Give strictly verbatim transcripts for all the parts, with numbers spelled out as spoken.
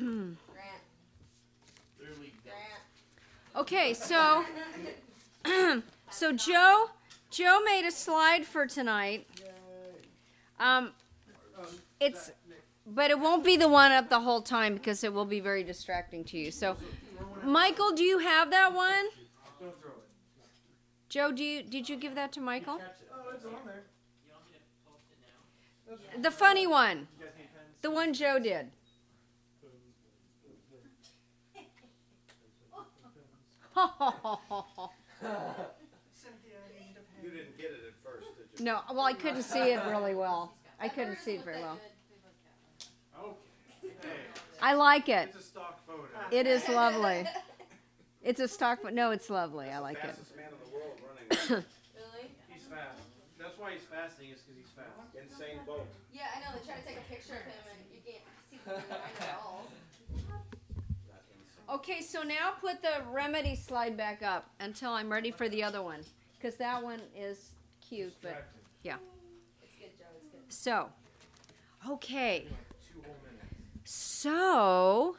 Grant. Grant. Okay, so so Joe Joe made a slide for tonight. Um, it's but it won't be the one up the whole time because it will be very distracting to you. So, Michael, do you have that one? Don't throw it. Joe, do you did you give that to Michael? Oh, it's on there. The funny one. The one Joe did. You didn't get it at first, did you? No, well, I couldn't see it really well. I couldn't see it very well. I like it. It's a stock photo. It is lovely. It's a stock photo. No, it's lovely. I like it. Fastest man in the world running. Really? He's fast. That's why he's fasting, is because he's fast. Insane boat. Yeah, I know. They try to take a picture of him, and you can't see the line at all. Okay, so now put the remedy slide back up until I'm ready for the other one, because that one is cute, but yeah. It's good, Joe. It's good. So, okay. Two whole minutes. So,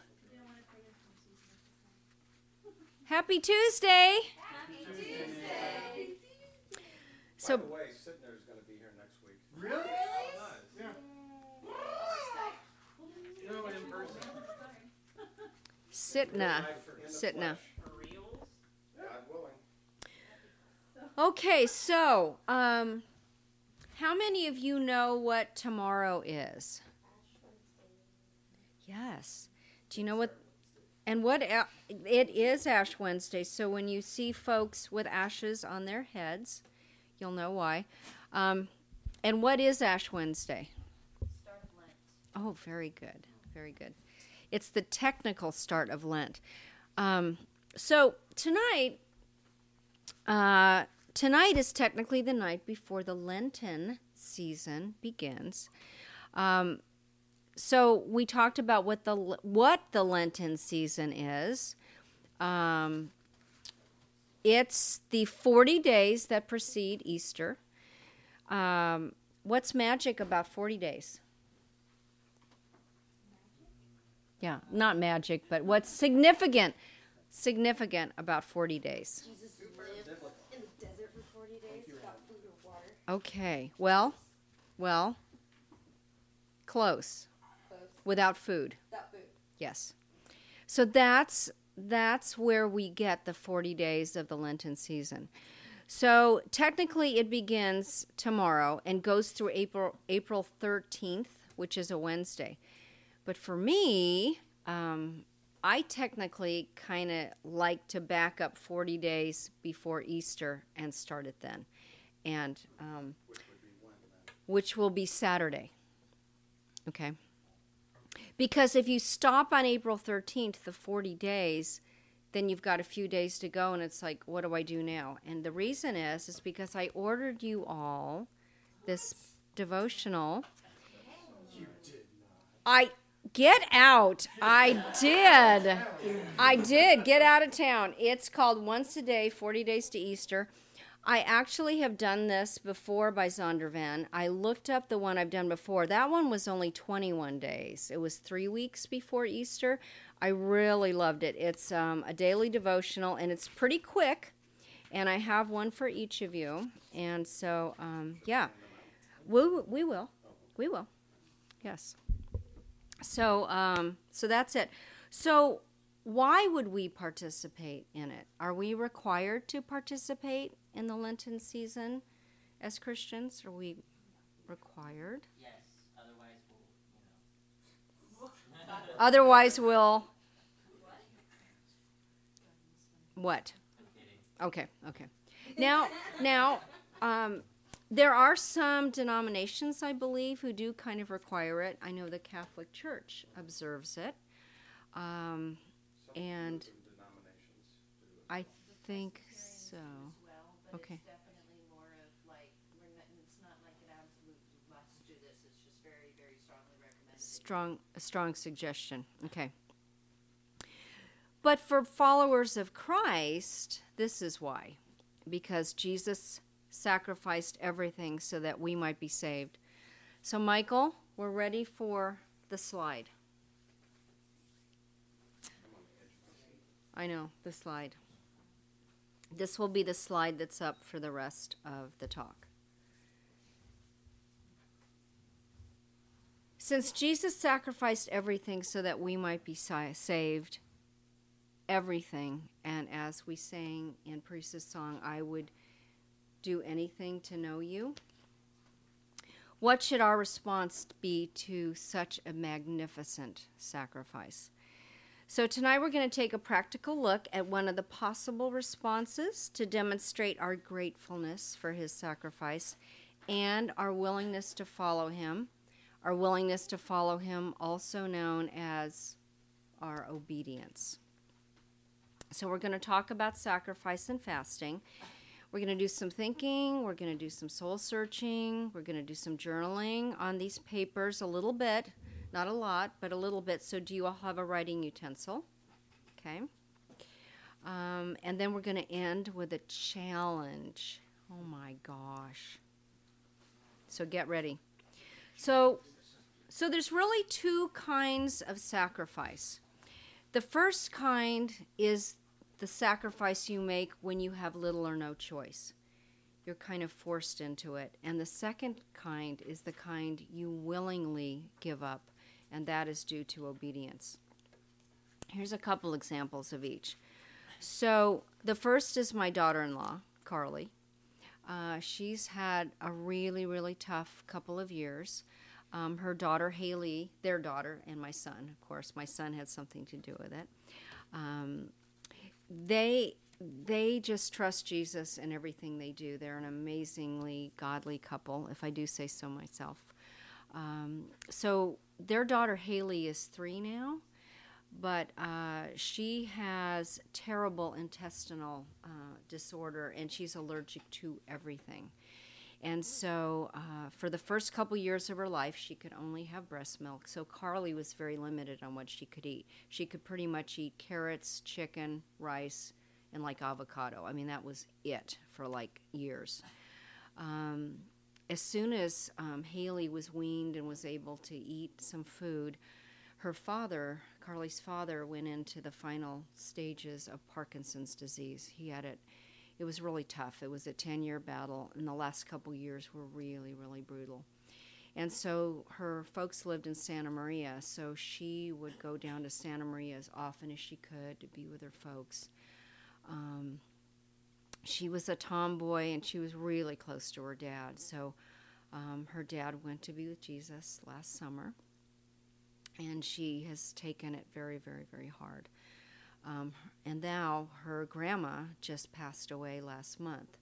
happy Tuesday. Happy Tuesday. So, by the way, Sittner's going to be here next week. Really? Yeah. You know, in person. Sitna. Sitna. Okay, so um, how many of you know what tomorrow is? Yes. Do you know what? And what it is Ash Wednesday. So when you see folks with ashes on their heads, you'll know why. Um, and what is Ash Wednesday? Start of Lent. Oh, very good. Very good. It's the technical start of Lent. Um, so tonight, uh, tonight is technically the night before the Lenten season begins. Um, so we talked about what the what the Lenten season is. Um, it's the forty days that precede Easter. Um, what's magic about forty days? Yeah, not magic, but what's significant, significant about forty days? Jesus lived in the desert for forty days without food or water. Okay, well, well, close. Close. Without food. Without food. Yes. So that's that's where we get the forty days of the Lenten season. So technically it begins tomorrow and goes through April April thirteenth, which is a Wednesday. But for me, um, I technically kind of like to back up forty days before Easter and start it then, and um, which, would be when, then? Which will be Saturday. Okay, because if you stop on April thirteenth, the forty days, then you've got a few days to go, and it's like, what do I do now? And the reason is, is because I ordered you all this devotional. You did not. I. Get out. I did. I did. Get out of town. It's called Once a Day, forty Days to Easter. I actually have done this before by Zondervan. I looked up the one I've done before. That one was only twenty-one days. It was three weeks before Easter. I really loved it. It's um, a daily devotional, and it's pretty quick, and I have one for each of you. And so, um, yeah, we, we will. We will. Yes. So um, so that's it. So why would we participate in it? Are we required to participate in the Lenten season as Christians? Are we required? Yes, otherwise we'll, you know. Otherwise we'll... What? Okay, okay. Now, now um, there are some denominations, I believe, who do kind of require it. I know the Catholic Church observes it. Um, some and denominations do it. I think so. Well, but okay. It's definitely more of like, we're not, it's not like an absolute must do this. It's just very, very strongly recommended. Strong, a strong suggestion. Okay. But for followers of Christ, this is why. Because Jesus sacrificed everything so that we might be saved. So, Michael, we're ready for the slide. I know, the slide. This will be the slide that's up for the rest of the talk. Since Jesus sacrificed everything so that we might be saved, everything, and as we sang in Priest's song, I would do anything to know you, what should our response be to such a magnificent sacrifice? So tonight we're going to take a practical look at one of the possible responses to demonstrate our gratefulness for his sacrifice and our willingness to follow him. Our willingness to follow him, also known as our obedience. So we're going to talk about sacrifice and fasting. We're going to do some thinking. We're going to do some soul searching. We're going to do some journaling on these papers a little bit. Not a lot, but a little bit. So do you all have a writing utensil? Okay. Um, and then we're going to end with a challenge. Oh, my gosh. So get ready. So... So there's really two kinds of sacrifice. The first kind is the sacrifice you make when you have little or no choice. You're kind of forced into it. And the second kind is the kind you willingly give up, and that is due to obedience. Here's a couple examples of each. So the first is my daughter-in-law, Carly. Uh, she's had a really, really tough couple of years. Um, her daughter, Haley, their daughter, and my son, of course. My son had something to do with it. Um, they they just trust Jesus in everything they do. They're an amazingly godly couple, if I do say so myself. Um, so their daughter, Haley, is three now, but uh, she has terrible intestinal uh, disorder, and she's allergic to everything. And so uh, for the first couple years of her life, she could only have breast milk. So Carly was very limited on what she could eat. She could pretty much eat carrots, chicken, rice, and like avocado. I mean, that was it for like years. Um, as soon as um, Haley was weaned and was able to eat some food, her father, Carly's father, went into the final stages of Parkinson's disease. He had it. It was really tough. It was a ten-year battle, and the last couple years were really, really brutal. And so her folks lived in Santa Maria, so she would go down to Santa Maria as often as she could to be with her folks. Um, she was a tomboy, and she was really close to her dad. So um, her dad went to be with Jesus last summer, and she has taken it very, very, very hard. Um, and now her grandma just passed away last month.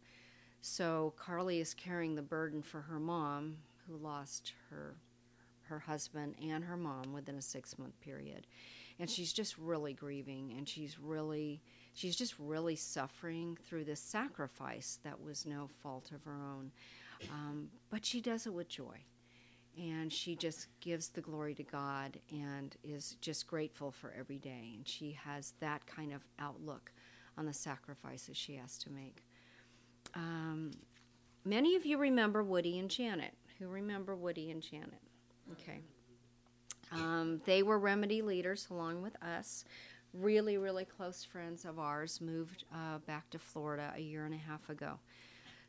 So Carly is carrying the burden for her mom, who lost her her husband and her mom within a six-month period. And she's just really grieving, and she's really, she's just really suffering through this sacrifice that was no fault of her own. Um, but she does it with joy. And she just gives the glory to God and is just grateful for every day. And she has that kind of outlook on the sacrifices she has to make. Um, many of you remember Woody and Janet. Who remember Woody and Janet? Okay. Um, they were Remedy leaders along with us. Really, really close friends of ours, moved uh, back to Florida a year and a half ago.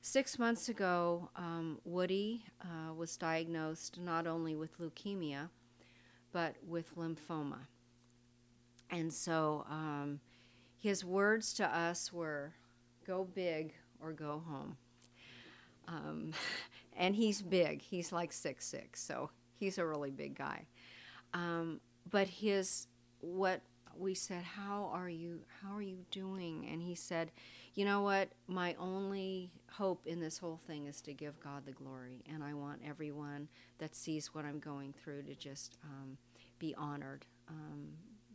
Six months ago, um, Woody uh, was diagnosed not only with leukemia, but with lymphoma. And so um, his words to us were, go big or go home. Um, and he's big. He's like six foot six, so he's a really big guy. Um, but his, what we said, how are you, how are you doing? And he said, you know what, my only hope in this whole thing is to give God the glory, and I want everyone that sees what I'm going through to just um, be honored um,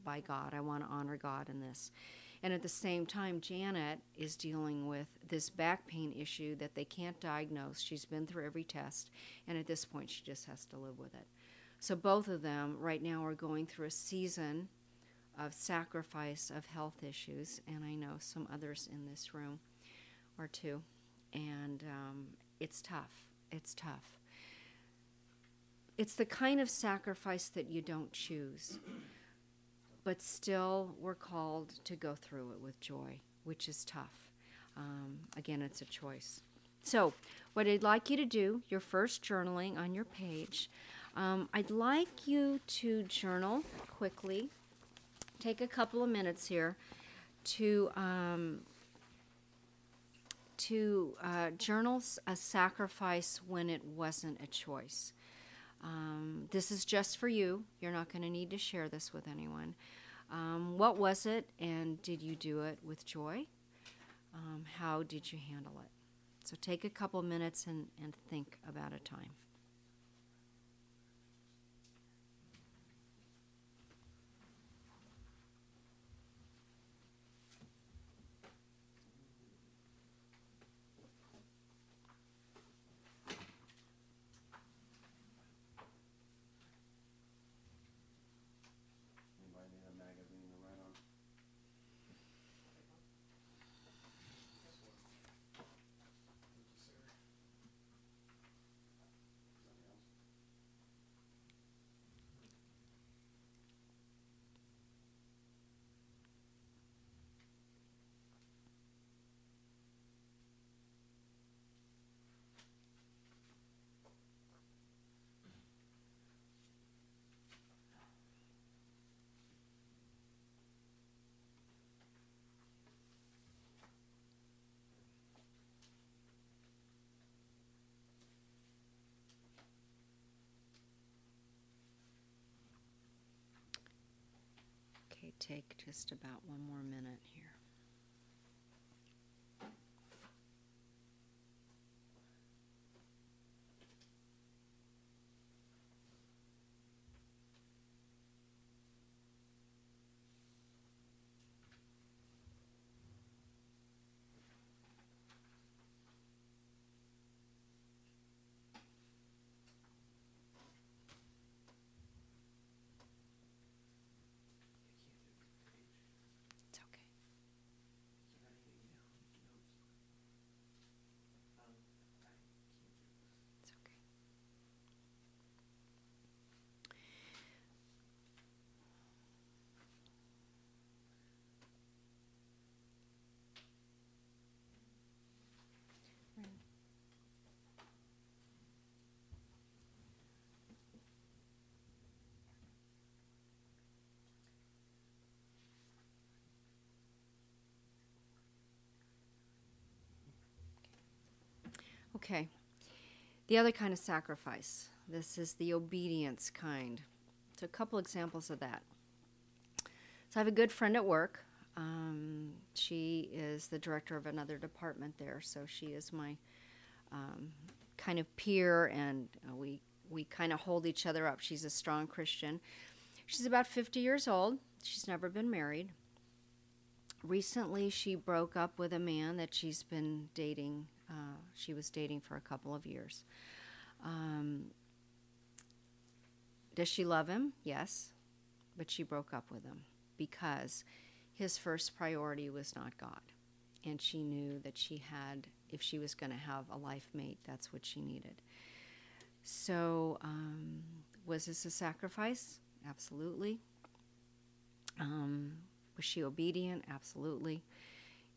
by God. I want to honor God in this. And at the same time, Janet is dealing with this back pain issue that they can't diagnose. She's been through every test, and at this point, she just has to live with it. So both of them right now are going through a season of sacrifice of health issues, and I know some others in this room are too, and um, it's tough. It's tough. It's the kind of sacrifice that you don't choose. but still we're called to go through it with joy, which is tough. Um, again, it's a choice. So what I'd like you to do, your first journaling on your page, um, I'd like you to journal quickly. Take a couple of minutes here to um, to uh, journal a sacrifice when it wasn't a choice. Um, this is just for you. You're not going to need to share this with anyone. Um, what was it, and did you do it with joy? Um, how did you handle it? So take a couple minutes and, and think about a time. Take just about one more minute here. Okay, the other kind of sacrifice. This is the obedience kind. So a couple examples of that. So I have a good friend at work. Um, she is the director of another department there, so she is my um, kind of peer, and uh, we, we kind of hold each other up. She's a strong Christian. She's about fifty years old. She's never been married. Recently, she broke up with a man that she's been dating. Uh, she was dating for a couple of years. Um, does she love him? Yes. But she broke up with him because his first priority was not God. And she knew that she had, if she was going to have a life mate, that's what she needed. So um, was this a sacrifice? Absolutely. Um, was she obedient? Absolutely.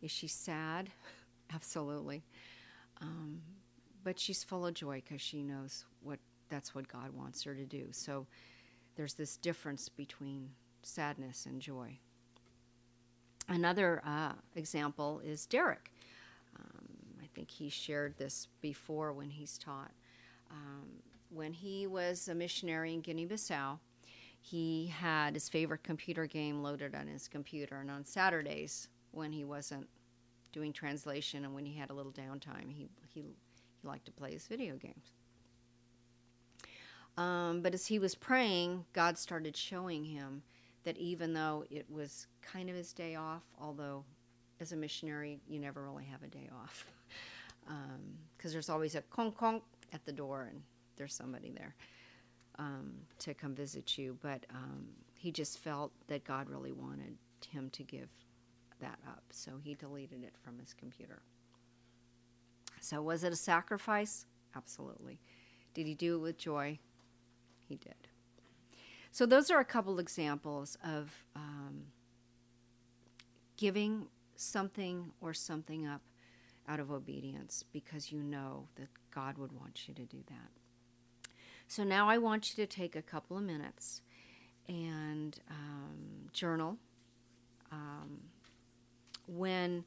Is she sad? Absolutely. Um, but she's full of joy because she knows what that's what God wants her to do. So there's this difference between sadness and joy. Another uh, example is Derek. Um, I think he shared this before when he's taught. Um, when he was a missionary in Guinea-Bissau, he had his favorite computer game loaded on his computer. And on Saturdays, when he wasn't doing translation and when he had a little downtime, he he, he liked to play his video games. Um, but as he was praying, God started showing him that even though it was kind of his day off, although as a missionary, you never really have a day off because um, there's always a conk conk at the door and there's somebody there um, to come visit you. But um, he just felt that God really wanted him to give that up, so he deleted it from his computer. So was it a sacrifice? Absolutely. Did he do it with joy? He did. So those are a couple examples of uh, giving something or something up out of obedience, because you know that God would want you to do that. So now I want you to take a couple of minutes and um, journal. Um, when,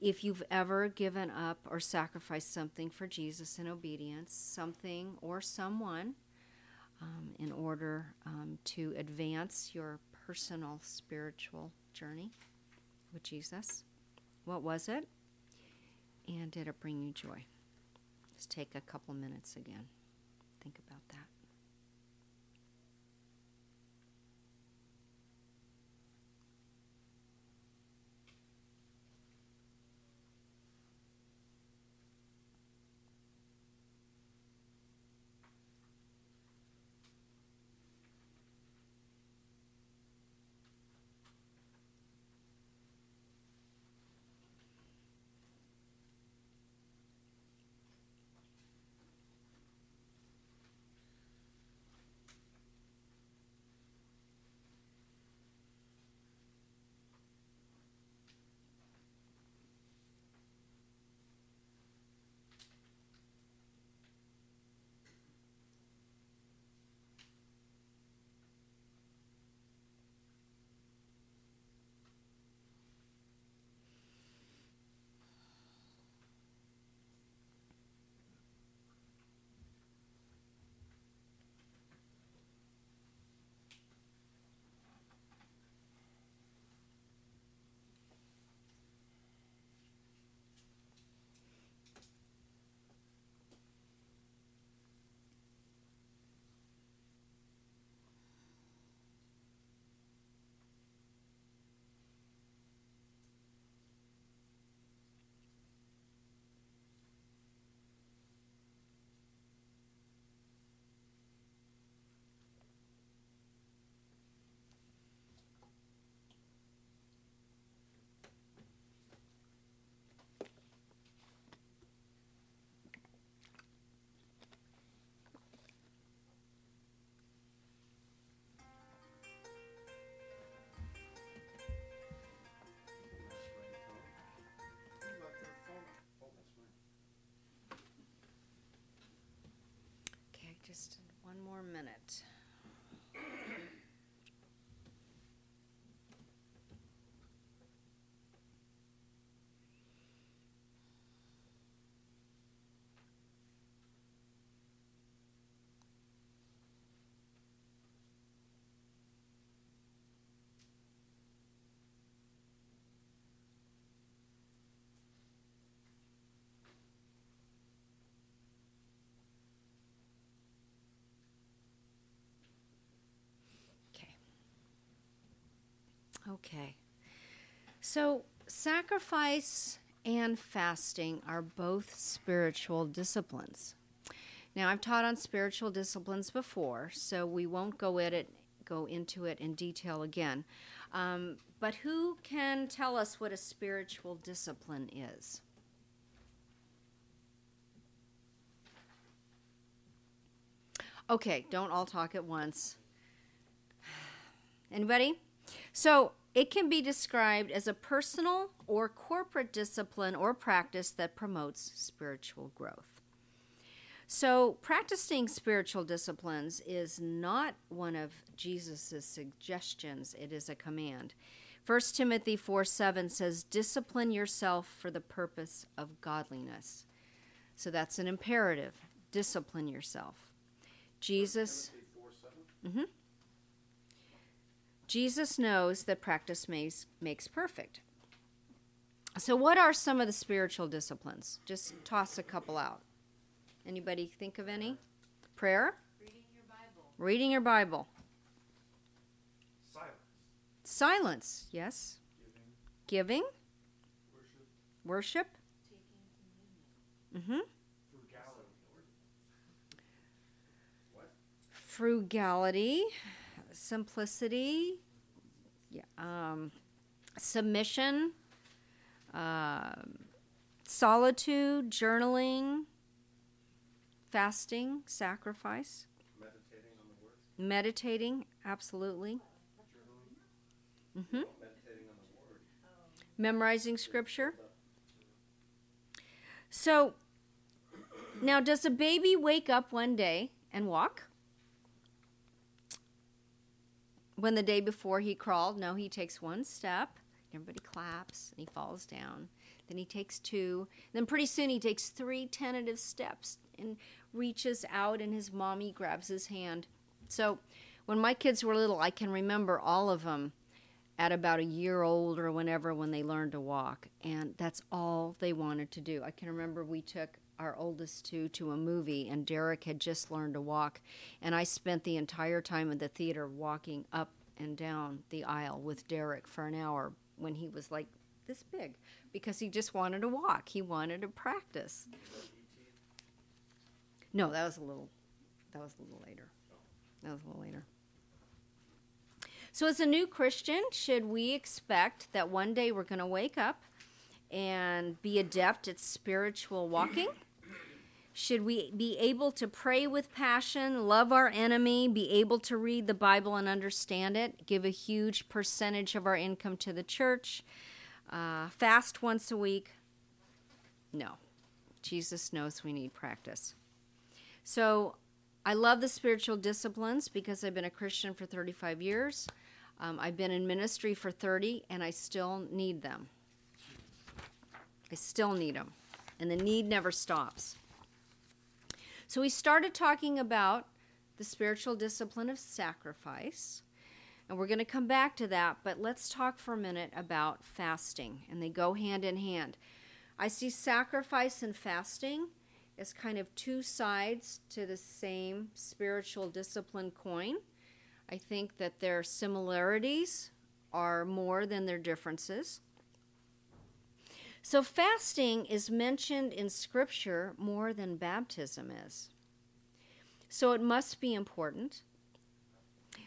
if you've ever given up or sacrificed something for Jesus in obedience, something or someone, um, in order um, to advance your personal spiritual journey with Jesus, what was it? And did it bring you joy? Just take a couple minutes again. Think about that. Just one more minute. Okay, so sacrifice and fasting are both spiritual disciplines. Now, I've taught on spiritual disciplines before, so we won't go at it, go into it in detail again. Um, but who can tell us what a spiritual discipline is? Okay, don't all talk at once. Anybody? So it can be described as a personal or corporate discipline or practice that promotes spiritual growth. So practicing spiritual disciplines is not one of Jesus' suggestions. It is a command. First Timothy four seven says, "Discipline yourself for the purpose of godliness." So that's an imperative. Discipline yourself. Jesus... First Timothy four seven? Mm-hmm. Jesus knows that practice makes, makes perfect. So what are some of the spiritual disciplines? Just toss a couple out. Anybody think of any? Prayer? Reading your Bible. Reading your Bible. Silence. Silence, yes. Giving. Giving. Worship. Worship. Taking communion. Mm-hmm. Frugality. What? Frugality. Simplicity, yeah, um, submission, uh, solitude, journaling, fasting, sacrifice. Meditating on the Word. Meditating, absolutely. Journaling. Mm-hmm. Meditating on the Word. memorizing scripture. So now, does a baby wake up one day and walk? When the day before he crawled, no, he takes one step. Everybody claps, and he falls down. Then he takes two. Then pretty soon he takes three tentative steps and reaches out, and his mommy grabs his hand. So when my kids were little, I can remember all of them at about a year old or whenever when they learned to walk, and that's all they wanted to do. I can remember we took our oldest two to a movie, and Derek had just learned to walk, and I spent the entire time in the theater walking up and down the aisle with Derek for an hour when he was like this big, because he just wanted to walk. He wanted to practice. No, that was a little, that was a little later. That was a little later. So as a new Christian, should we expect that one day we're going to wake up and be adept at spiritual walking? Should we be able to pray with passion, love our enemy, be able to read the Bible and understand it, give a huge percentage of our income to the church, uh, fast once a week? No. Jesus knows we need practice. So I love the spiritual disciplines because I've been a Christian for thirty-five years. Um, I've been in ministry for thirty, and I still need them. I still need them. And the need never stops. So we started talking about the spiritual discipline of sacrifice, and we're going to come back to that, but let's talk for a minute about fasting, and they go hand in hand. I see sacrifice and fasting is kind of two sides to the same spiritual discipline coin. I think that their similarities are more than their differences. So fasting is mentioned in Scripture more than baptism is. So it must be important.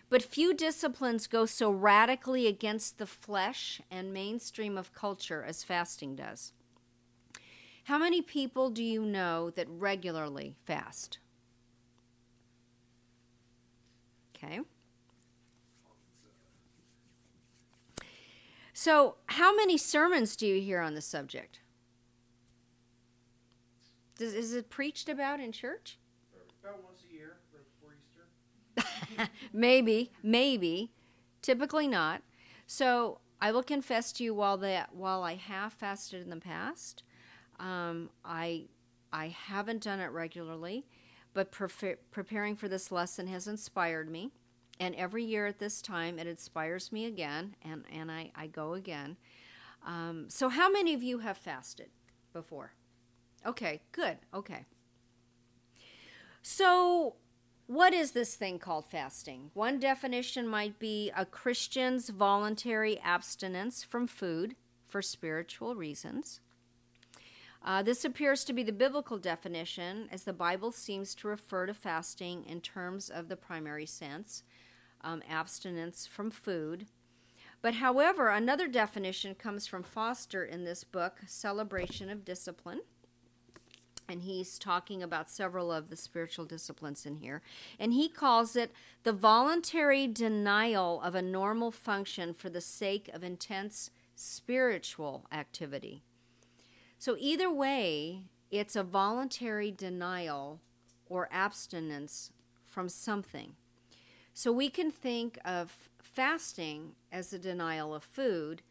But few disciplines go so radically against the flesh and mainstream of culture as fasting does. How many people do you know that regularly fast? Okay. So, how many sermons do you hear on the subject? Does, is it preached about in church? About once a year, right before Easter. Maybe, maybe. Typically not. So, I will confess to you, while that while I have fasted in the past, Um, I I haven't done it regularly, but prefer, preparing for this lesson has inspired me. And every year at this time, it inspires me again, and, and I, I go again. Um, so how many of you have fasted before? Okay, good, okay. So what is this thing called fasting? One definition might be a Christian's voluntary abstinence from food for spiritual reasons. Uh, this appears to be the biblical definition, as the Bible seems to refer to fasting in terms of the primary sense, um, abstinence from food. But however, another definition comes from Foster in this book, Celebration of Discipline. And he's talking about several of the spiritual disciplines in here. And he calls it the voluntary denial of a normal function for the sake of intense spiritual activity. So either way, it's a voluntary denial or abstinence from something. So we can think of fasting as a denial of food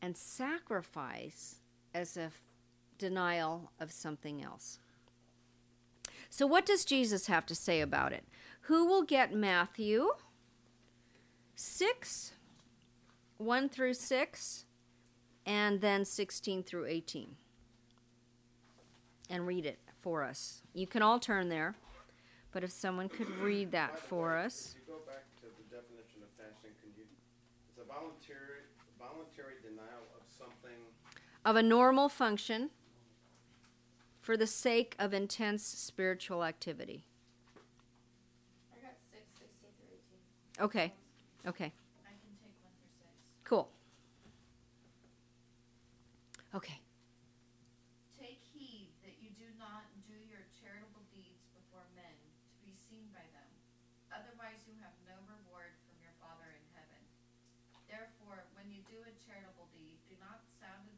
and sacrifice as a f- denial of something else. So what does Jesus have to say about it? Who will get Matthew six, one through six, and then sixteen through eighteen? And read it for us. You can all turn there, but if someone could read that for us. If you go back to the definition of fasting, can you, it's a voluntary, voluntary denial of something. Of a normal function for the sake of intense spiritual activity. I got six, sixteen through eighteen. Okay, okay. I can take one through six. Cool. Okay. Charitable deed, do not sound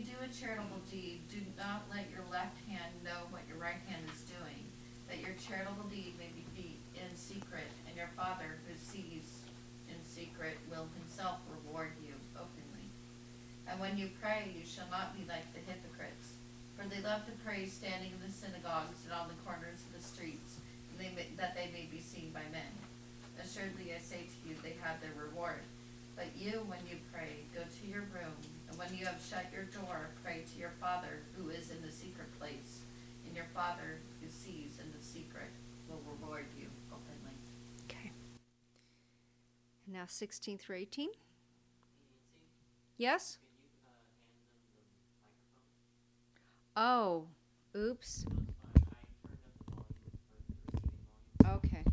you do a charitable deed, do not let your left hand know what your right hand is doing, that your charitable deed may be in secret, and your Father who sees in secret will himself reward you openly. And when you pray, you shall not be like the hypocrites, for they love to pray standing in the synagogues and on the corners of the streets, and they may, that they may be seen by men. Assuredly, I say to you, they have their reward. But you, when you pray, go to your room, and when you have shut your door, pray to your Father who is in the secret place, and your Father who sees in the secret will reward you openly. Okay. And now sixteen through eighteen. Yes? Can you uh, hand them the microphone? Oh, oops. Okay.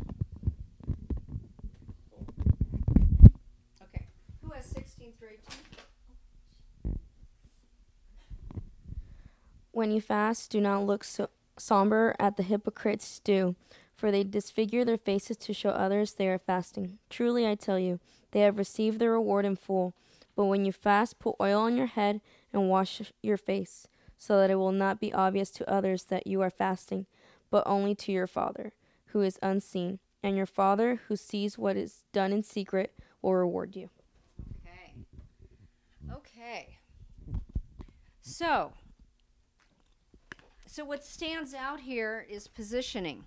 When you fast, do not look so somber at the hypocrites do, for they disfigure their faces to show others they are fasting. Truly, I tell you, they have received their reward in full. But when you fast, put oil on your head and wash your face, so that it will not be obvious to others that you are fasting, but only to your Father, who is unseen. And your Father, who sees what is done in secret, will reward you. Okay, so so what stands out here is positioning.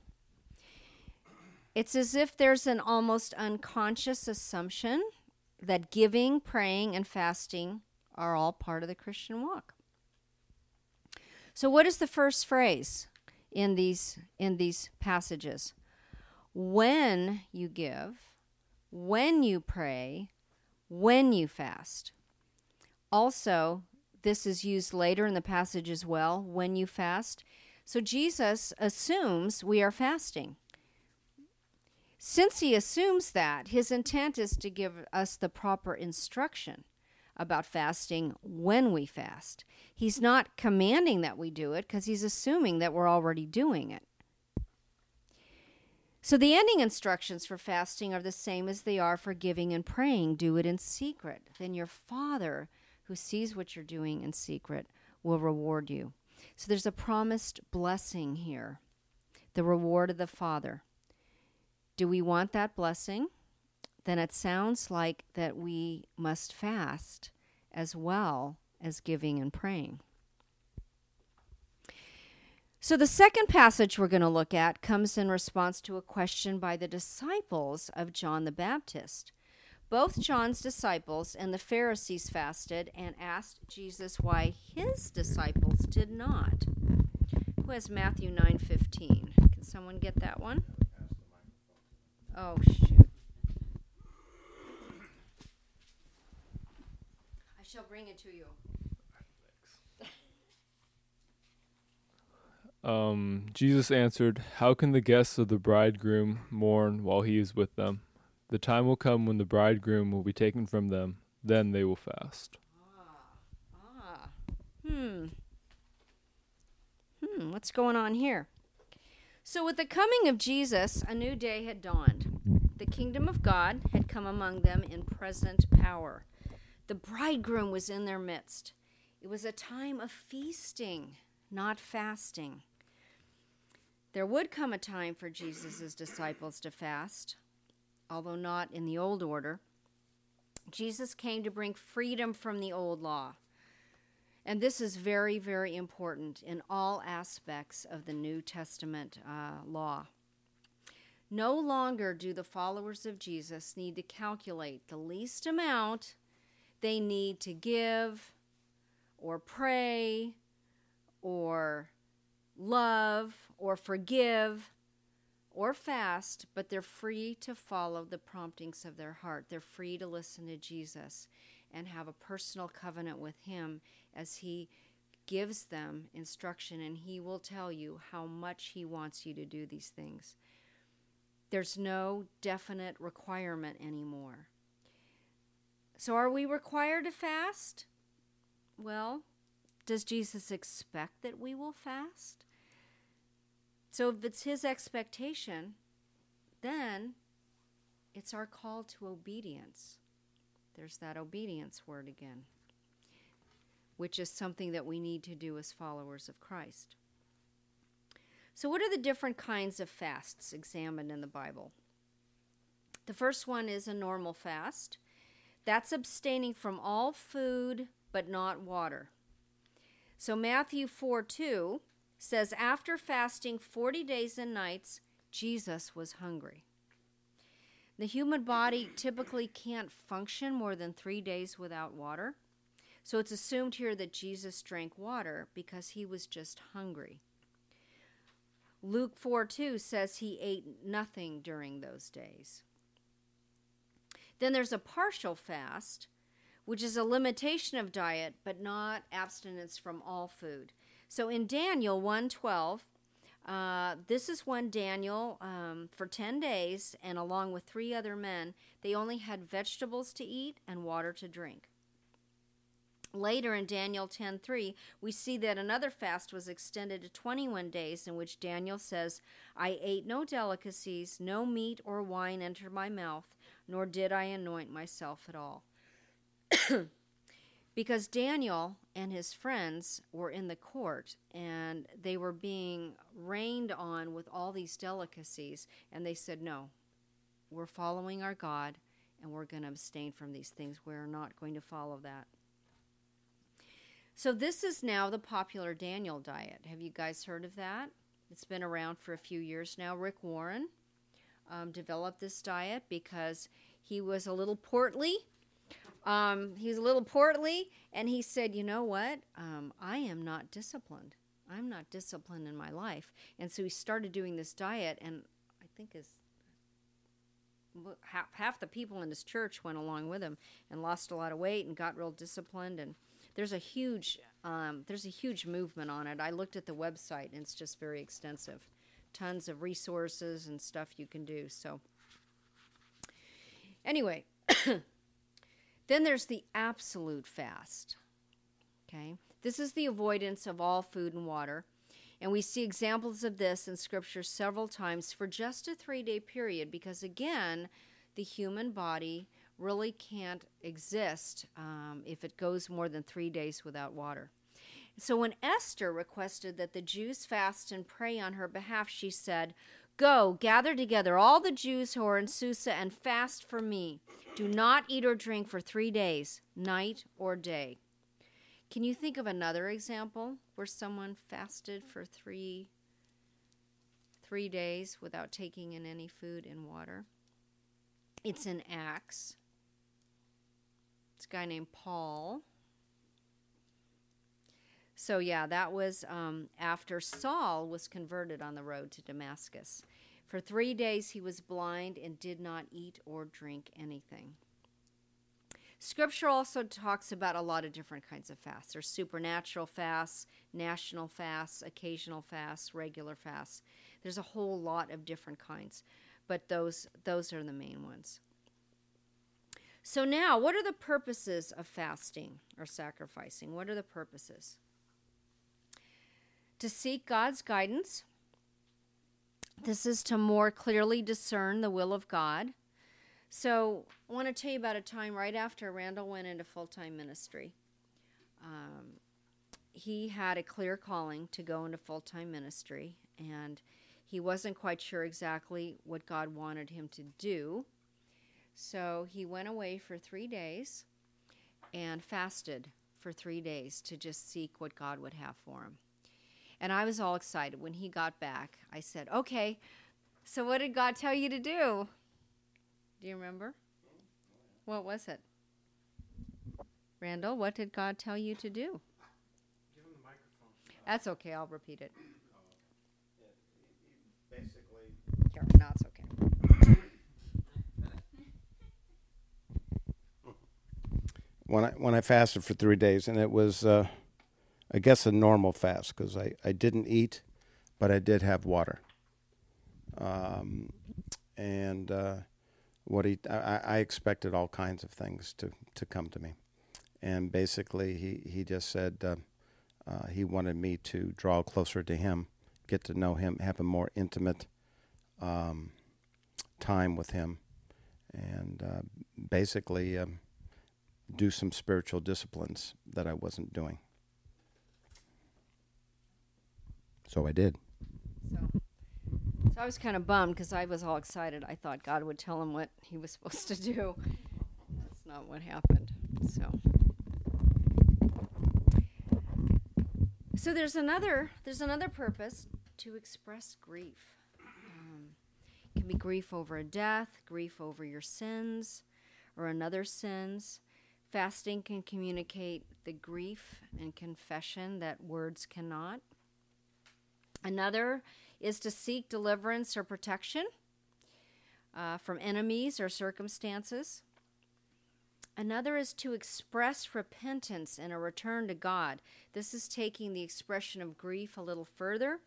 It's as if there's an almost unconscious assumption that giving, praying, and fasting are all part of the Christian walk. So what is the first phrase in these in these passages? When you give, when you pray, when you fast. Also, this is used later in the passage as well, when you fast. So Jesus assumes we are fasting. Since he assumes that, his intent is to give us the proper instruction about fasting when we fast. He's not commanding that we do it because he's assuming that we're already doing it. So the ending instructions for fasting are the same as they are for giving and praying. Do it in secret. Then your Father who sees what you're doing in secret will reward you. So there's a promised blessing here, the reward of the Father. Do we want that blessing? Then it sounds like that we must fast as well as giving and praying. So the second passage we're going to look at comes in response to a question by the disciples of John the Baptist. Both John's disciples and the Pharisees fasted and asked Jesus why his disciples did not. Who has Matthew nine fifteen? Can someone get that one? Oh, shoot. I shall bring it to you. Um, Jesus answered, "How can the guests of the bridegroom mourn while he is with them? The time will come when the bridegroom will be taken from them. Then they will fast." Ah, ah. Hmm. Hmm, what's going on here? So with the coming of Jesus, a new day had dawned. The kingdom of God had come among them in present power. The bridegroom was in their midst. It was a time of feasting, not fasting. There would come a time for Jesus' disciples to fast, although not in the old order. Jesus came to bring freedom from the old law. And this is very, very important in all aspects of the New Testament uh, law. No longer do the followers of Jesus need to calculate the least amount they need to give or pray or love or forgive or fast, but they're free to follow the promptings of their heart. They're free to listen to Jesus and have a personal covenant with him as he gives them instruction, and he will tell you how much he wants you to do these things. There's no definite requirement anymore. So are we required to fast? Well, does Jesus expect that we will fast? So if it's his expectation, then it's our call to obedience. There's that obedience word again. which is something that we need to do as followers of Christ. So what are the different kinds of fasts examined in the Bible? The first one is a normal fast. That's abstaining from all food but not water. So Matthew four two says, after fasting forty days and nights, Jesus was hungry. The human body typically can't function more than three days without water. So it's assumed here that Jesus drank water because he was just hungry. Luke four two says he ate nothing during those days. Then there's a partial fast, which is a limitation of diet, but not abstinence from all food. So in Daniel one twelve, uh, this is when Daniel, um, for ten days, and along with three other men, they only had vegetables to eat and water to drink. Later in Daniel ten three, we see that another fast was extended to twenty-one days, in which Daniel says, I ate no delicacies, no meat or wine entered my mouth, nor did I anoint myself at all. Because Daniel and his friends were in the court, and they were being rained on with all these delicacies, and they said, no, we're following our God, and we're going to abstain from these things. We're not going to follow that. So this is now the popular Daniel diet. Have you guys heard of that? It's been around for a few years now. Rick Warren um, developed this diet because he was a little portly. Um, he was a little portly, and he said, you know what? Um, I am not disciplined. I'm not disciplined in my life. And so he started doing this diet, and I think his, half, half the people in his church went along with him and lost a lot of weight and got real disciplined, and There's a huge um, there's a huge movement on it. I looked at the website, and it's just very extensive. Tons of resources and stuff you can do. So anyway, then there's the absolute fast. Okay, this is the avoidance of all food and water. And we see examples of this in Scripture several times for just a three-day period because, again, the human body really can't exist um, if it goes more than three days without water. So when Esther requested that the Jews fast and pray on her behalf, she said, go, gather together all the Jews who are in Susa and fast for me. Do not eat or drink for three days, night or day. Can you think of another example where someone fasted for three, three days without taking in any food and water? It's in Acts. It's a guy named Paul. So yeah, that was um, after Saul was converted on the road to Damascus. For three days he was blind and did not eat or drink anything. Scripture also talks about a lot of different kinds of fasts. There's supernatural fasts, national fasts, occasional fasts, regular fasts. There's a whole lot of different kinds, but those those are the main ones. So now, what are the purposes of fasting or sacrificing? What are the purposes? To seek God's guidance. This is to more clearly discern the will of God. So I want to tell you about a time right after Randall went into full-time ministry. Um, he had a clear calling to go into full-time ministry, and he wasn't quite sure exactly what God wanted him to do. So he went away for three days and fasted for three days to just seek what God would have for him. And I was all excited. When he got back, I said, okay, so what did God tell you to do? Do you remember? What was it? Randall, what did God tell you to do? Give him the microphone. That's okay, I'll repeat it. Basically. Here, no, it's okay. When I when I fasted for three days, and it was, uh, I guess, a normal fast because I, I didn't eat, but I did have water. Um, and uh, what he I, I expected all kinds of things to, to come to me, and basically he he just said uh, uh, he wanted me to draw closer to him, get to know him, have a more intimate um, time with him, and uh, basically. Um, do some spiritual disciplines that I wasn't doing. So I did. So, so I was kind of bummed because I was all excited. I thought God would tell him what he was supposed to do. That's not what happened. So, so there's another there's another purpose to express grief. Um, it can be grief over a death, grief over your sins, or another sins. Fasting can communicate the grief and confession that words cannot. Another is to seek deliverance or protection uh, from enemies or circumstances. Another is to express repentance and a return to God. This is taking the expression of grief a little further.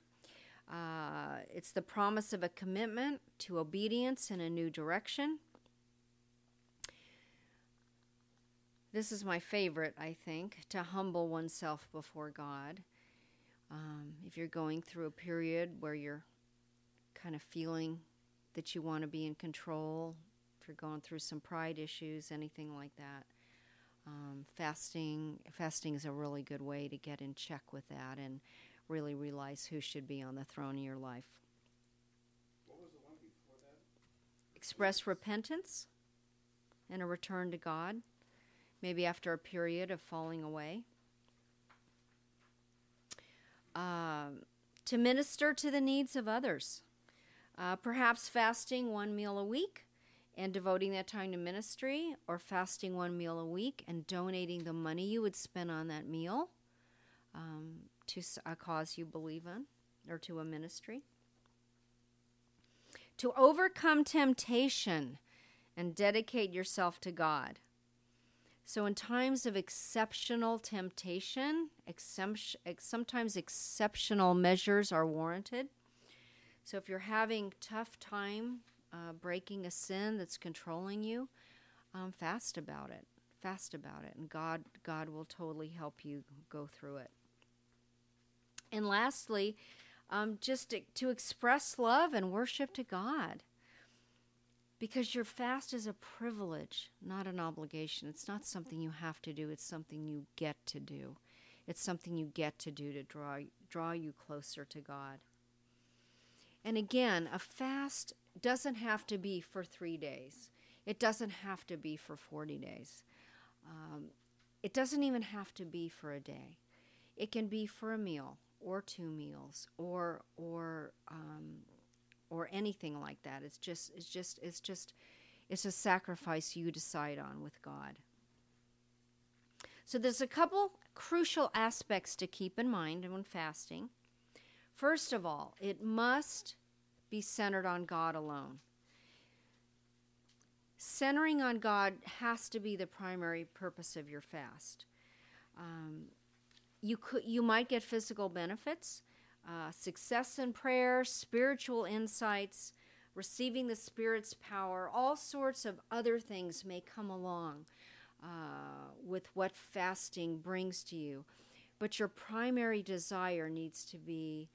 Uh, it's the promise of a commitment to obedience in a new direction. This is my favorite, I think, to humble oneself before God. Um, if you're going through a period where you're kind of feeling that you want to be in control, if you're going through some pride issues, anything like that, um, fasting fasting is a really good way to get in check with that and really realize who should be on the throne of your life. What was the one before that? Express repentance and a return to God, maybe after a period of falling away. Uh, to minister to the needs of others. Uh, perhaps fasting one meal a week and devoting that time to ministry, or fasting one meal a week and donating the money you would spend on that meal um, to a cause you believe in or to a ministry. To overcome temptation and dedicate yourself to God. So in times of exceptional temptation, exempt, sometimes exceptional measures are warranted. So if you're having tough time uh, breaking a sin that's controlling you, um, fast about it. Fast about it. And God, God will totally help you go through it. And lastly, um, just to, to express love and worship to God. Because your fast is a privilege, not an obligation. It's not something you have to do. It's something you get to do. It's something you get to do to draw draw you closer to God. And again, a fast doesn't have to be for three days. It doesn't have to be for forty days. Um, it doesn't even have to be for a day. It can be for a meal or two meals or or. Um, or anything like that. It's just, it's just, it's just, it's a sacrifice you decide on with God. So there's a couple crucial aspects to keep in mind when fasting. First of all, it must be centered on God alone. Centering on God has to be the primary purpose of your fast. Um, you could, you might get physical benefits. Uh, success in prayer, spiritual insights, receiving the Spirit's power, all sorts of other things may come along uh, with what fasting brings to you. But your primary desire needs to be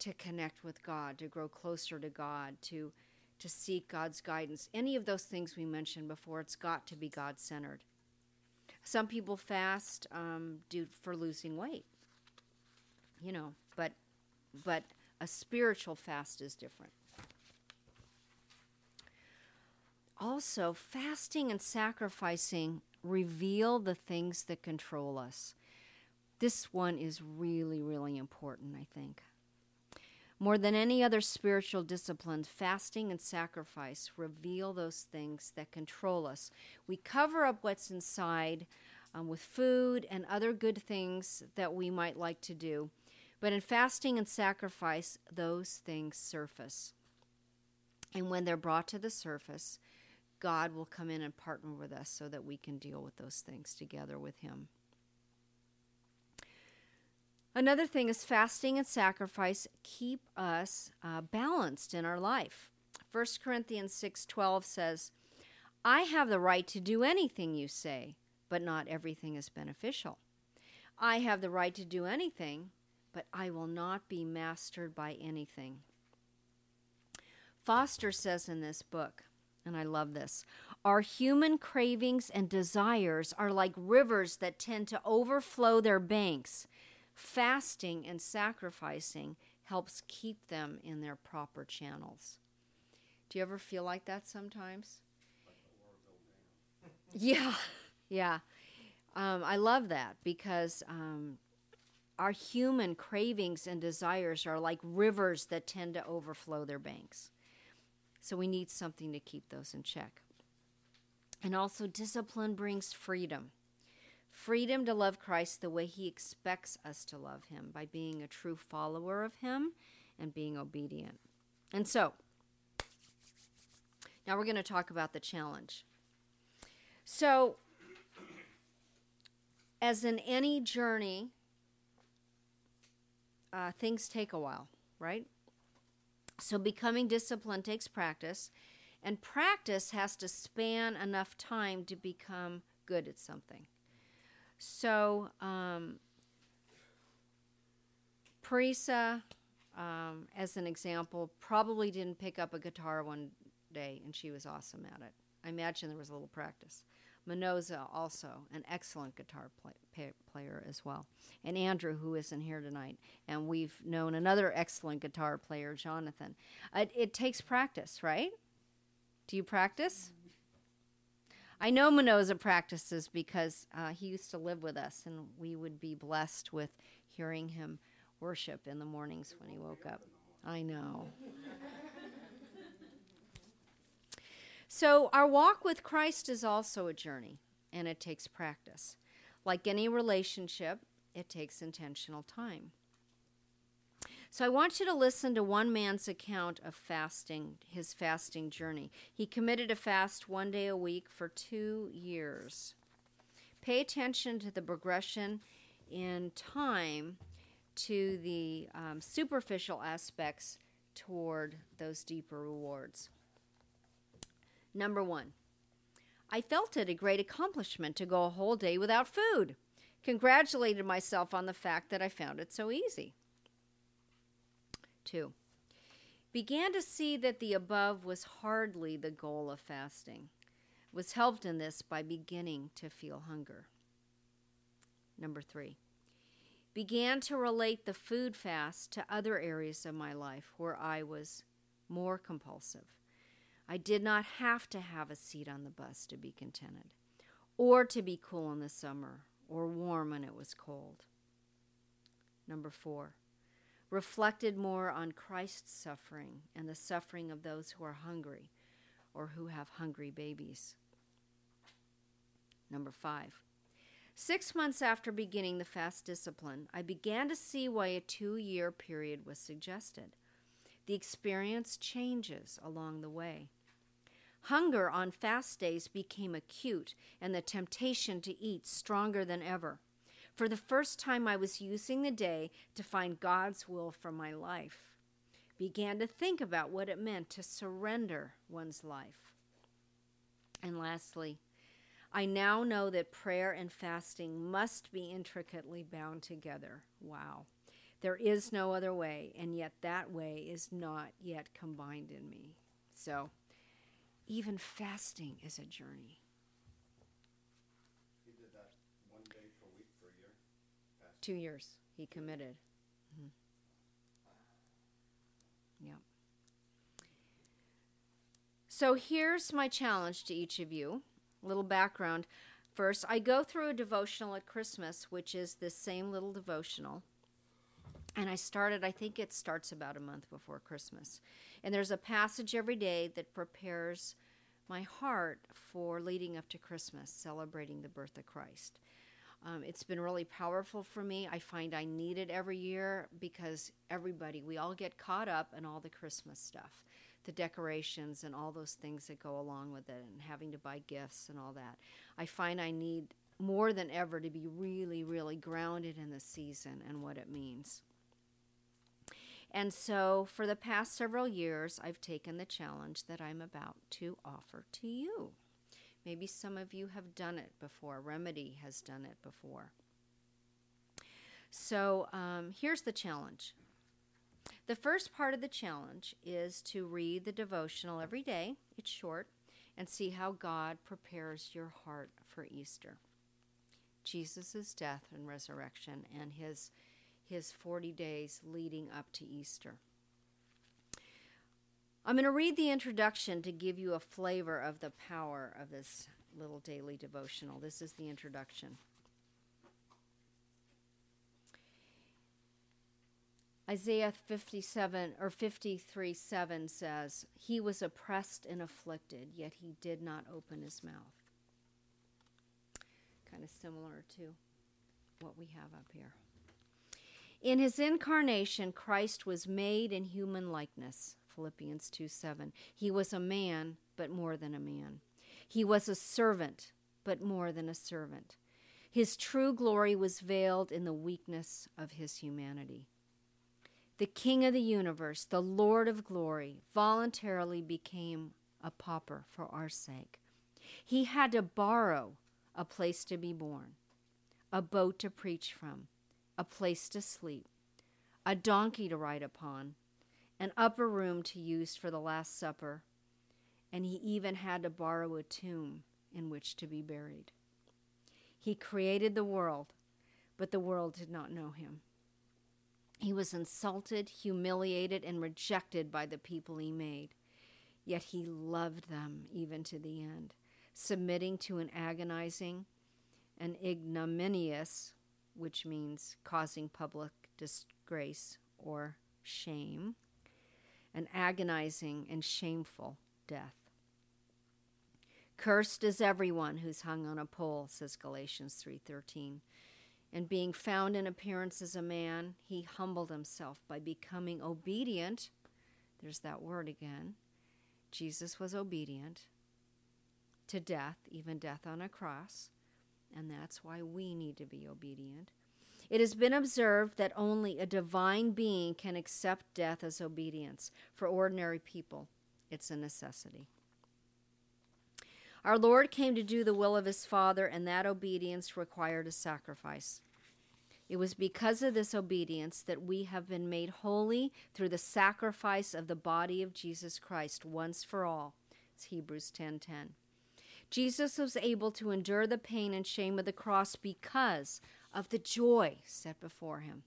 to connect with God, to grow closer to God, to, to seek God's guidance. Any of those things we mentioned before, it's got to be God-centered. Some people fast um, due for losing weight. You know, but but a spiritual fast is different. Also, fasting and sacrificing reveal the things that control us. This one is really, really important, I think. More than any other spiritual discipline, fasting and sacrifice reveal those things that control us. We cover up what's inside um, with food and other good things that we might like to do. But in fasting and sacrifice, those things surface. And when they're brought to the surface, God will come in and partner with us so that we can deal with those things together with Him. Another thing is fasting and sacrifice keep us uh, balanced in our life. First Corinthians six twelve says, "I have the right to do anything you say, but not everything is beneficial. I have the right to do anything, but I will not be mastered by anything." Foster says in this book, and I love this, "Our human cravings and desires are like rivers that tend to overflow their banks, Fasting and sacrificing helps keep them in their proper channels. Do you ever feel like that sometimes? Yeah, yeah. Um, I love that because um, our human cravings and desires are like rivers that tend to overflow their banks. So we need something to keep those in check. And also, discipline brings freedom. Freedom to love Christ the way he expects us to love him, by being a true follower of him and being obedient. And so, now we're going to talk about the challenge. So, as in any journey, uh, things take a while, right? So becoming disciplined takes practice, and practice has to span enough time to become good at something. So um, Parisa, um, as an example, probably didn't pick up a guitar one day, and she was awesome at it. I imagine there was a little practice. Minoza, also an excellent guitar play, pay, player as well. And Andrew, who isn't here tonight. And we've known another excellent guitar player, Jonathan. It, it takes practice, right? Do you practice? I know Minoza practices because uh, he used to live with us, and we would be blessed with hearing him worship in the mornings when he woke up. I know. So our walk with Christ is also a journey, and it takes practice. Like any relationship, it takes intentional time. So I want you to listen to one man's account of fasting, his fasting journey. He committed a fast one day a week for two years. Pay attention to the progression in time to the um, superficial aspects toward those deeper rewards. Number one, I felt it a great accomplishment to go a whole day without food. Congratulated myself on the fact that I found it so easy. Two, began to see that the above was hardly the goal of fasting. Was helped in this by beginning to feel hunger. Number three, began to relate the food fast to other areas of my life where I was more compulsive. I did not have to have a seat on the bus to be contented, or to be cool in the summer, or warm when it was cold. Number four, reflected more on Christ's suffering and the suffering of those who are hungry or who have hungry babies. Number five, six months after beginning the fast discipline, I began to see why a two-year period was suggested. The experience changes along the way. Hunger on fast days became acute, and the temptation to eat stronger than ever. For the first time, I was using the day to find God's will for my life. Began to think about what it meant to surrender one's life. And lastly, I now know that prayer and fasting must be intricately bound together. Wow. There is no other way, and yet that way is not yet combined in me. So, even fasting is a journey. He did that one day per week for a year? Fasting. Two years. He committed. Mm-hmm. Yeah. So here's my challenge to each of you. A little background. First, I go through a devotional at Christmas, which is this same little devotional. And I started, I think it starts about a month before Christmas. And there's a passage every day that prepares my heart for leading up to Christmas, celebrating the birth of Christ. Um, it's been really powerful for me. I find I need it every year because everybody, we all get caught up in all the Christmas stuff, the decorations and all those things that go along with it, and having to buy gifts and all that. I find I need more than ever to be really, really grounded in the season and what it means. And so for the past several years, I've taken the challenge that I'm about to offer to you. Maybe some of you have done it before. Remedy has done it before. So um, here's the challenge. The first part of the challenge is to read the devotional every day. It's short. And see how God prepares your heart for Easter. Jesus' death and resurrection and his his forty days leading up to Easter. I'm going to read the introduction to give you a flavor of the power of this little daily devotional. This is the introduction. Isaiah fifty-seven or fifty-three seven says, "He was oppressed and afflicted, yet he did not open his mouth." Kind of similar to what we have up here. "In his incarnation, Christ was made in human likeness." Philippians two seven. "He was a man, but more than a man. He was a servant, but more than a servant. His true glory was veiled in the weakness of his humanity. The King of the universe, the Lord of glory, voluntarily became a pauper for our sake. He had to borrow a place to be born, a boat to preach from, a place to sleep, a donkey to ride upon, an upper room to use for the Last Supper, and he even had to borrow a tomb in which to be buried. He created the world, but the world did not know him. He was insulted, humiliated, and rejected by the people he made, yet he loved them even to the end, submitting to an agonizing and ignominious, which means causing public disgrace or shame, an agonizing and shameful death. Cursed is everyone who's hung on a pole," says Galatians three thirteen. "And being found in appearance as a man, he humbled himself by becoming obedient." There's that word again. Jesus was obedient to death, even death on a cross. And that's why we need to be obedient. "It has been observed that only a divine being can accept death as obedience. For ordinary people, it's a necessity. Our Lord came to do the will of his Father, and that obedience required a sacrifice. It was because of this obedience that we have been made holy through the sacrifice of the body of Jesus Christ once for all." It's Hebrews ten ten. Jesus was able to endure the pain and shame of the cross because of the joy set before him.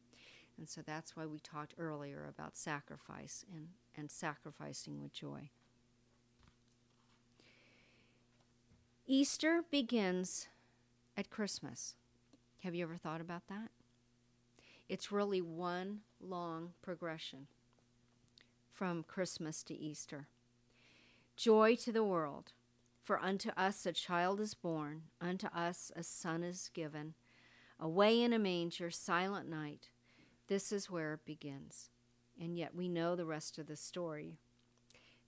And so that's why we talked earlier about sacrifice and, and sacrificing with joy. Easter begins at Christmas. Have you ever thought about that? It's really one long progression from Christmas to Easter. "Joy to the world, for unto us a child is born, unto us a son is given. Away in a manger, silent night." This is where it begins. And yet we know the rest of the story.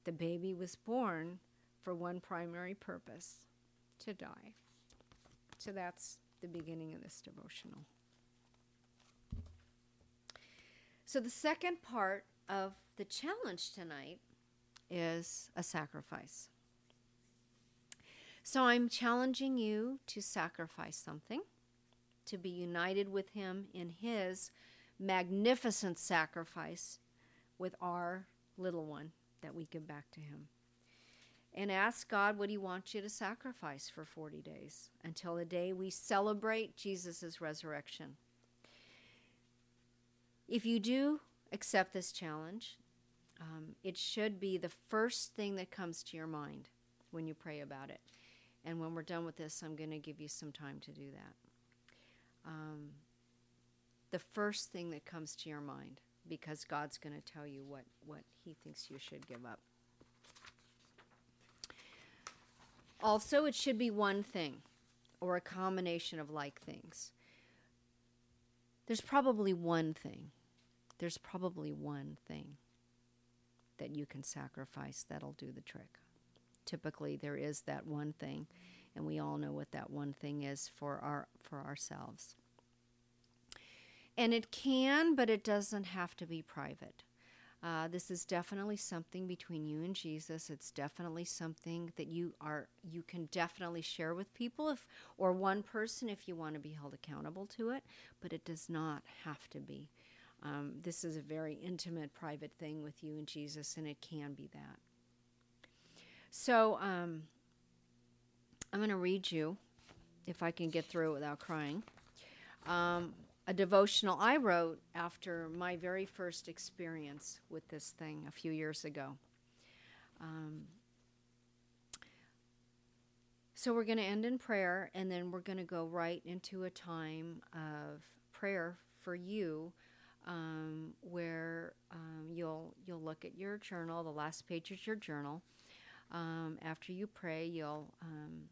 The baby was born for one primary purpose: to die. So that's the beginning of this devotional. So the second part of the challenge tonight is a sacrifice. So I'm challenging you to sacrifice something, to be united with him in his magnificent sacrifice with our little one that we give back to him. And ask God what he wants you to sacrifice for forty days until the day we celebrate Jesus' resurrection. If you do accept this challenge, um, it should be the first thing that comes to your mind when you pray about it. And when we're done with this, I'm going to give you some time to do that. Um, the first thing that comes to your mind, because God's going to tell you what, what he thinks you should give up. Also, it should be one thing or a combination of like things. There's probably one thing. There's probably one thing that you can sacrifice that'll do the trick. Typically, there is that one thing, and we all know what that one thing is for our for ourselves. And it can, but it doesn't have to be private. Uh, this is definitely something between you and Jesus. It's definitely something that you are you can definitely share with people, if or one person, if you want to be held accountable to it. But it does not have to be. Um, this is a very intimate, private thing with you and Jesus, and it can be that. So um, I'm going to read you, if I can get through it without crying, um, a devotional I wrote after my very first experience with this thing a few years ago. Um, so we're going to end in prayer, and then we're going to go right into a time of prayer for you, um, where um, you'll you'll look at your journal. The last page is your journal. Um, after you pray, you'll um,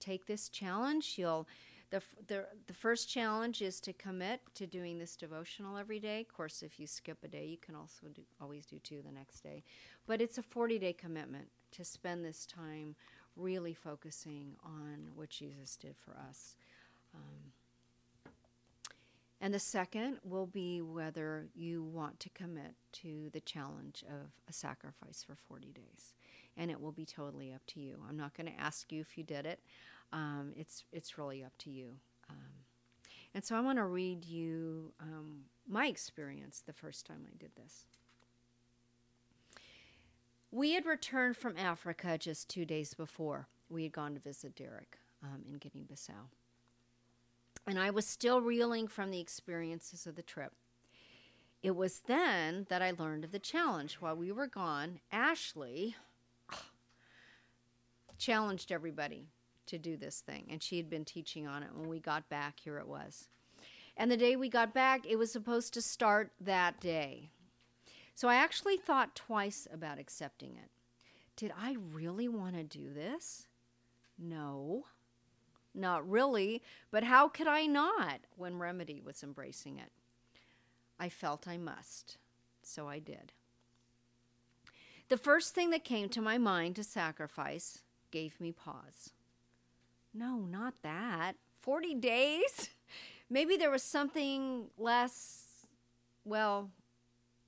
take this challenge. You'll The, the the first challenge is to commit to doing this devotional every day. Of course, if you skip a day, you can also do, always do two the next day. But it's a forty-day commitment to spend this time really focusing on what Jesus did for us. Um, and the second will be whether you want to commit to the challenge of a sacrifice for forty days. And it will be totally up to you. I'm not going to ask you if you did it. Um, it's it's really up to you. Um, and so I want to read you um, my experience the first time I did this. We had returned from Africa just two days before. We had gone to visit Derek um, in Guinea-Bissau. And I was still reeling from the experiences of the trip. It was then that I learned of the challenge. While we were gone, Ashley challenged everybody to do this thing, and she had been teaching on it. When we got back, here it was. And the day we got back, it was supposed to start that day. So I actually thought twice about accepting it. Did I really want to do this? No, not really, but how could I not when Remedy was embracing it? I felt I must, so I did. The first thing that came to my mind to sacrifice gave me pause. No, not that. forty days? Maybe there was something less, well,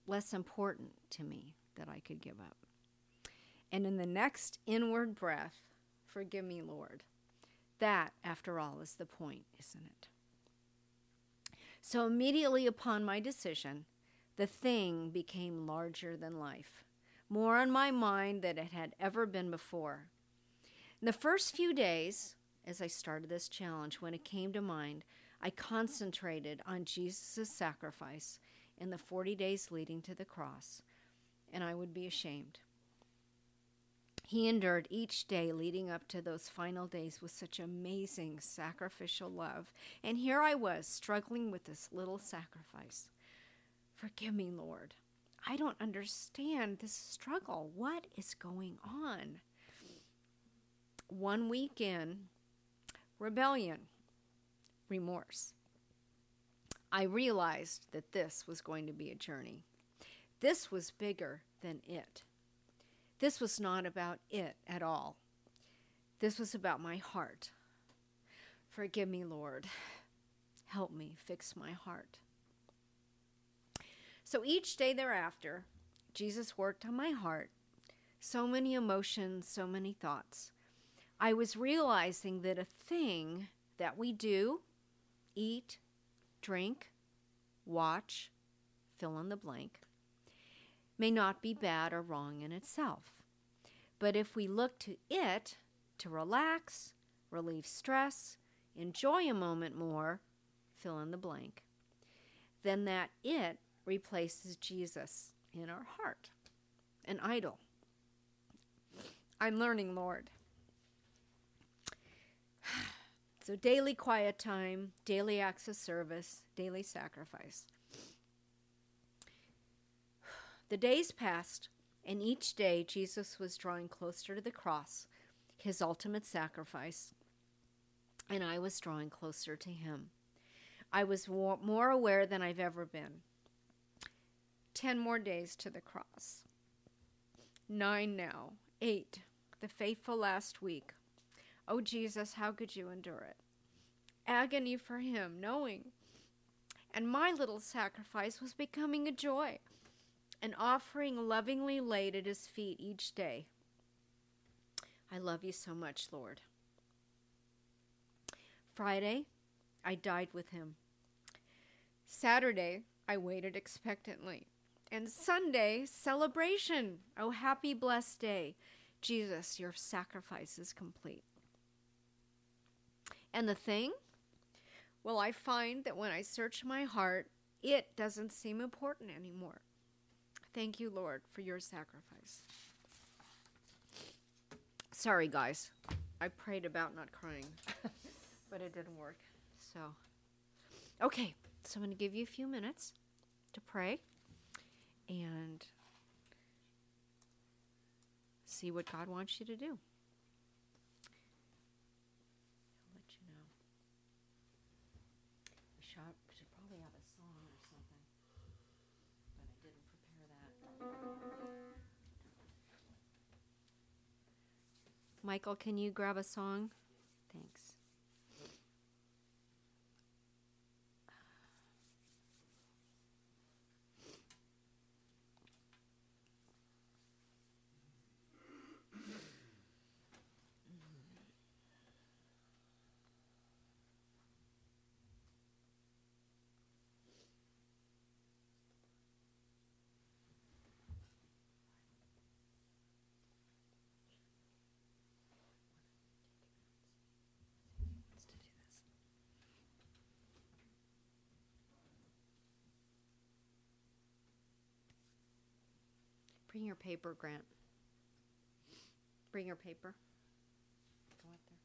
less important to me that I could give up. And in the next inward breath, forgive me, Lord. That, after all, is the point, isn't it? So immediately upon my decision, the thing became larger than life, more on my mind than it had ever been before. In the first few days, as I started this challenge, when it came to mind, I concentrated on Jesus' sacrifice in the forty days leading to the cross, and I would be ashamed. He endured each day leading up to those final days with such amazing sacrificial love, and here I was struggling with this little sacrifice. Forgive me, Lord. I don't understand this struggle. What is going on? One week in, rebellion, remorse. I realized that this was going to be a journey. This was bigger than it. This was not about it at all. This was about my heart. Forgive me, Lord. Help me fix my heart. So each day thereafter, Jesus worked on my heart. So many emotions, so many thoughts. I was realizing that a thing that we do, eat, drink, watch, fill in the blank, may not be bad or wrong in itself. But if we look to it to relax, relieve stress, enjoy a moment more, fill in the blank, then that it replaces Jesus in our heart, an idol. I'm learning, Lord. So daily quiet time, daily acts of service, daily sacrifice. The days passed, and each day Jesus was drawing closer to the cross, his ultimate sacrifice, and I was drawing closer to him. I was war- more aware than I've ever been. Ten more days to the cross. Nine now. Eight. The faithful last week. Oh, Jesus, how could you endure it? Agony for him, knowing. And my little sacrifice was becoming a joy, an offering lovingly laid at his feet each day. I love you so much, Lord. Friday, I died with him. Saturday, I waited expectantly. And Sunday, celebration. Oh, happy, blessed day. Jesus, your sacrifice is complete. And the thing? Well, I find that when I search my heart, it doesn't seem important anymore. Thank you, Lord, for your sacrifice. Sorry, guys. I prayed about not crying, but it didn't work. So, okay. So I'm going to give you a few minutes to pray and see what God wants you to do. I'll let you know. We should probably have a song or something, but I didn't prepare that. Michael, can you grab a song? Thanks. Bring your paper, Grant. Bring your paper. Go out there.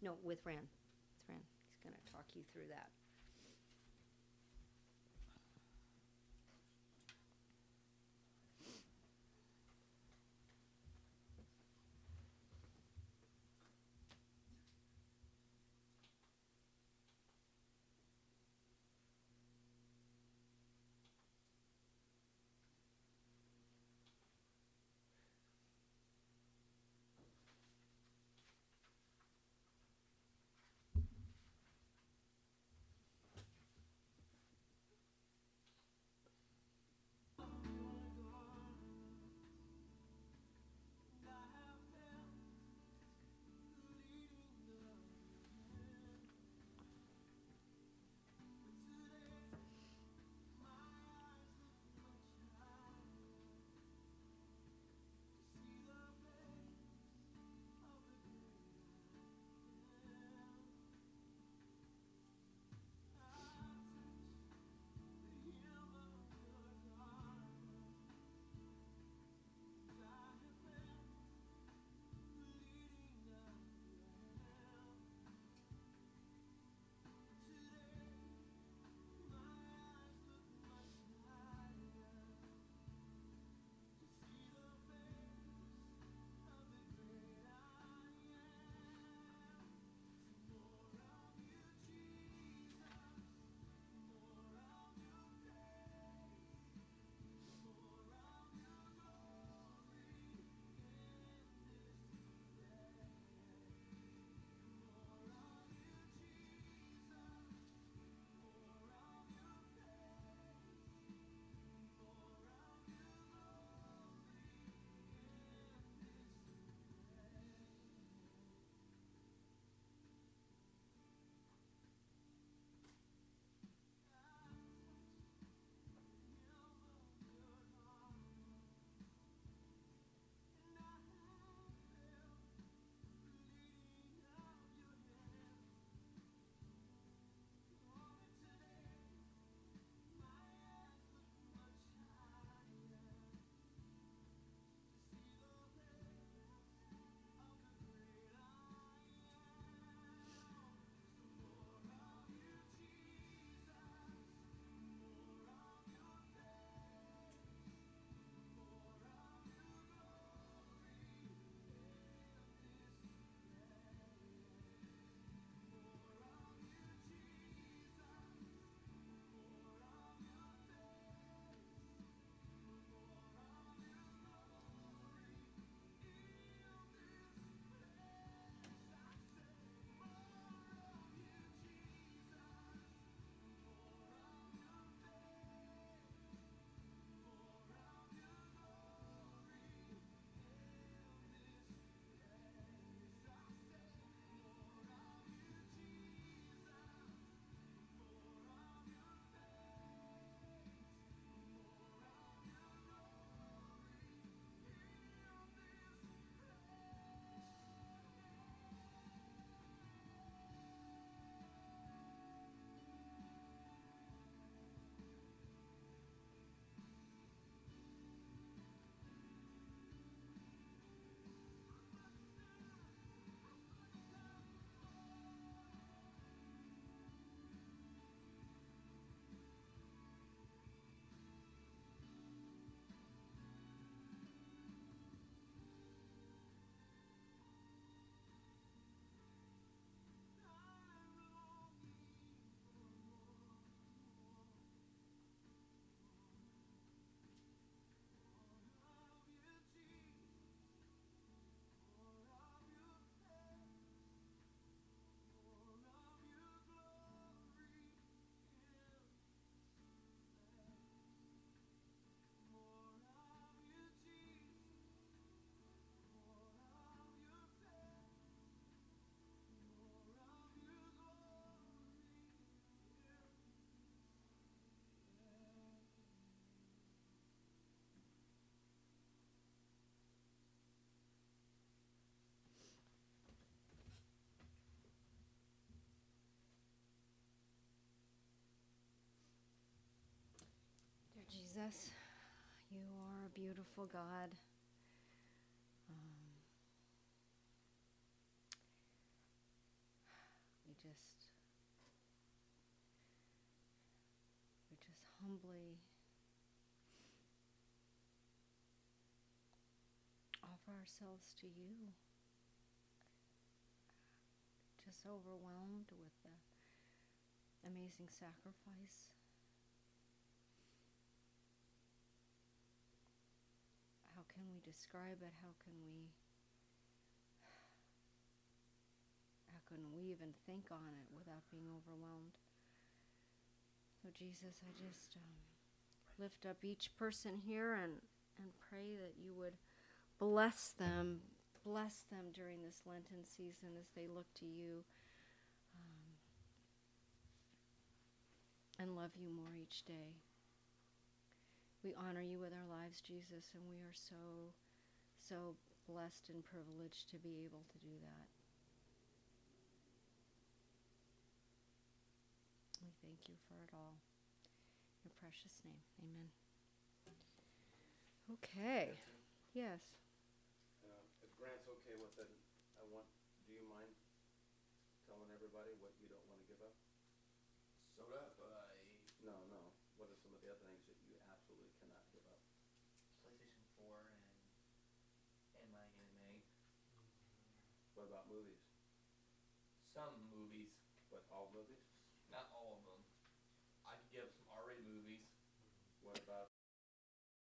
No, with Ran. With Ran. He's going to talk you through that. Jesus, you are a beautiful God. Um, we just, we just humbly offer ourselves to you. Just overwhelmed with the amazing sacrifice. How can we describe it? How can we, how can we even think on it without being overwhelmed? So Jesus, I just um, lift up each person here and, and pray that you would bless them, bless them during this Lenten season as they look to you um, and love you more each day. We honor you with our lives, Jesus, and we are so, so blessed and privileged to be able to do that. We thank you for it all. In your precious name, amen. Okay, yes. Um, if Grant's okay with it, I want, do you mind telling everybody what you don't want to give up? Soda, but I... No, no. What are some of the other things that you absolutely cannot give up? PlayStation four and, and my anime. What about movies? Some movies. What, all movies? Not all of them.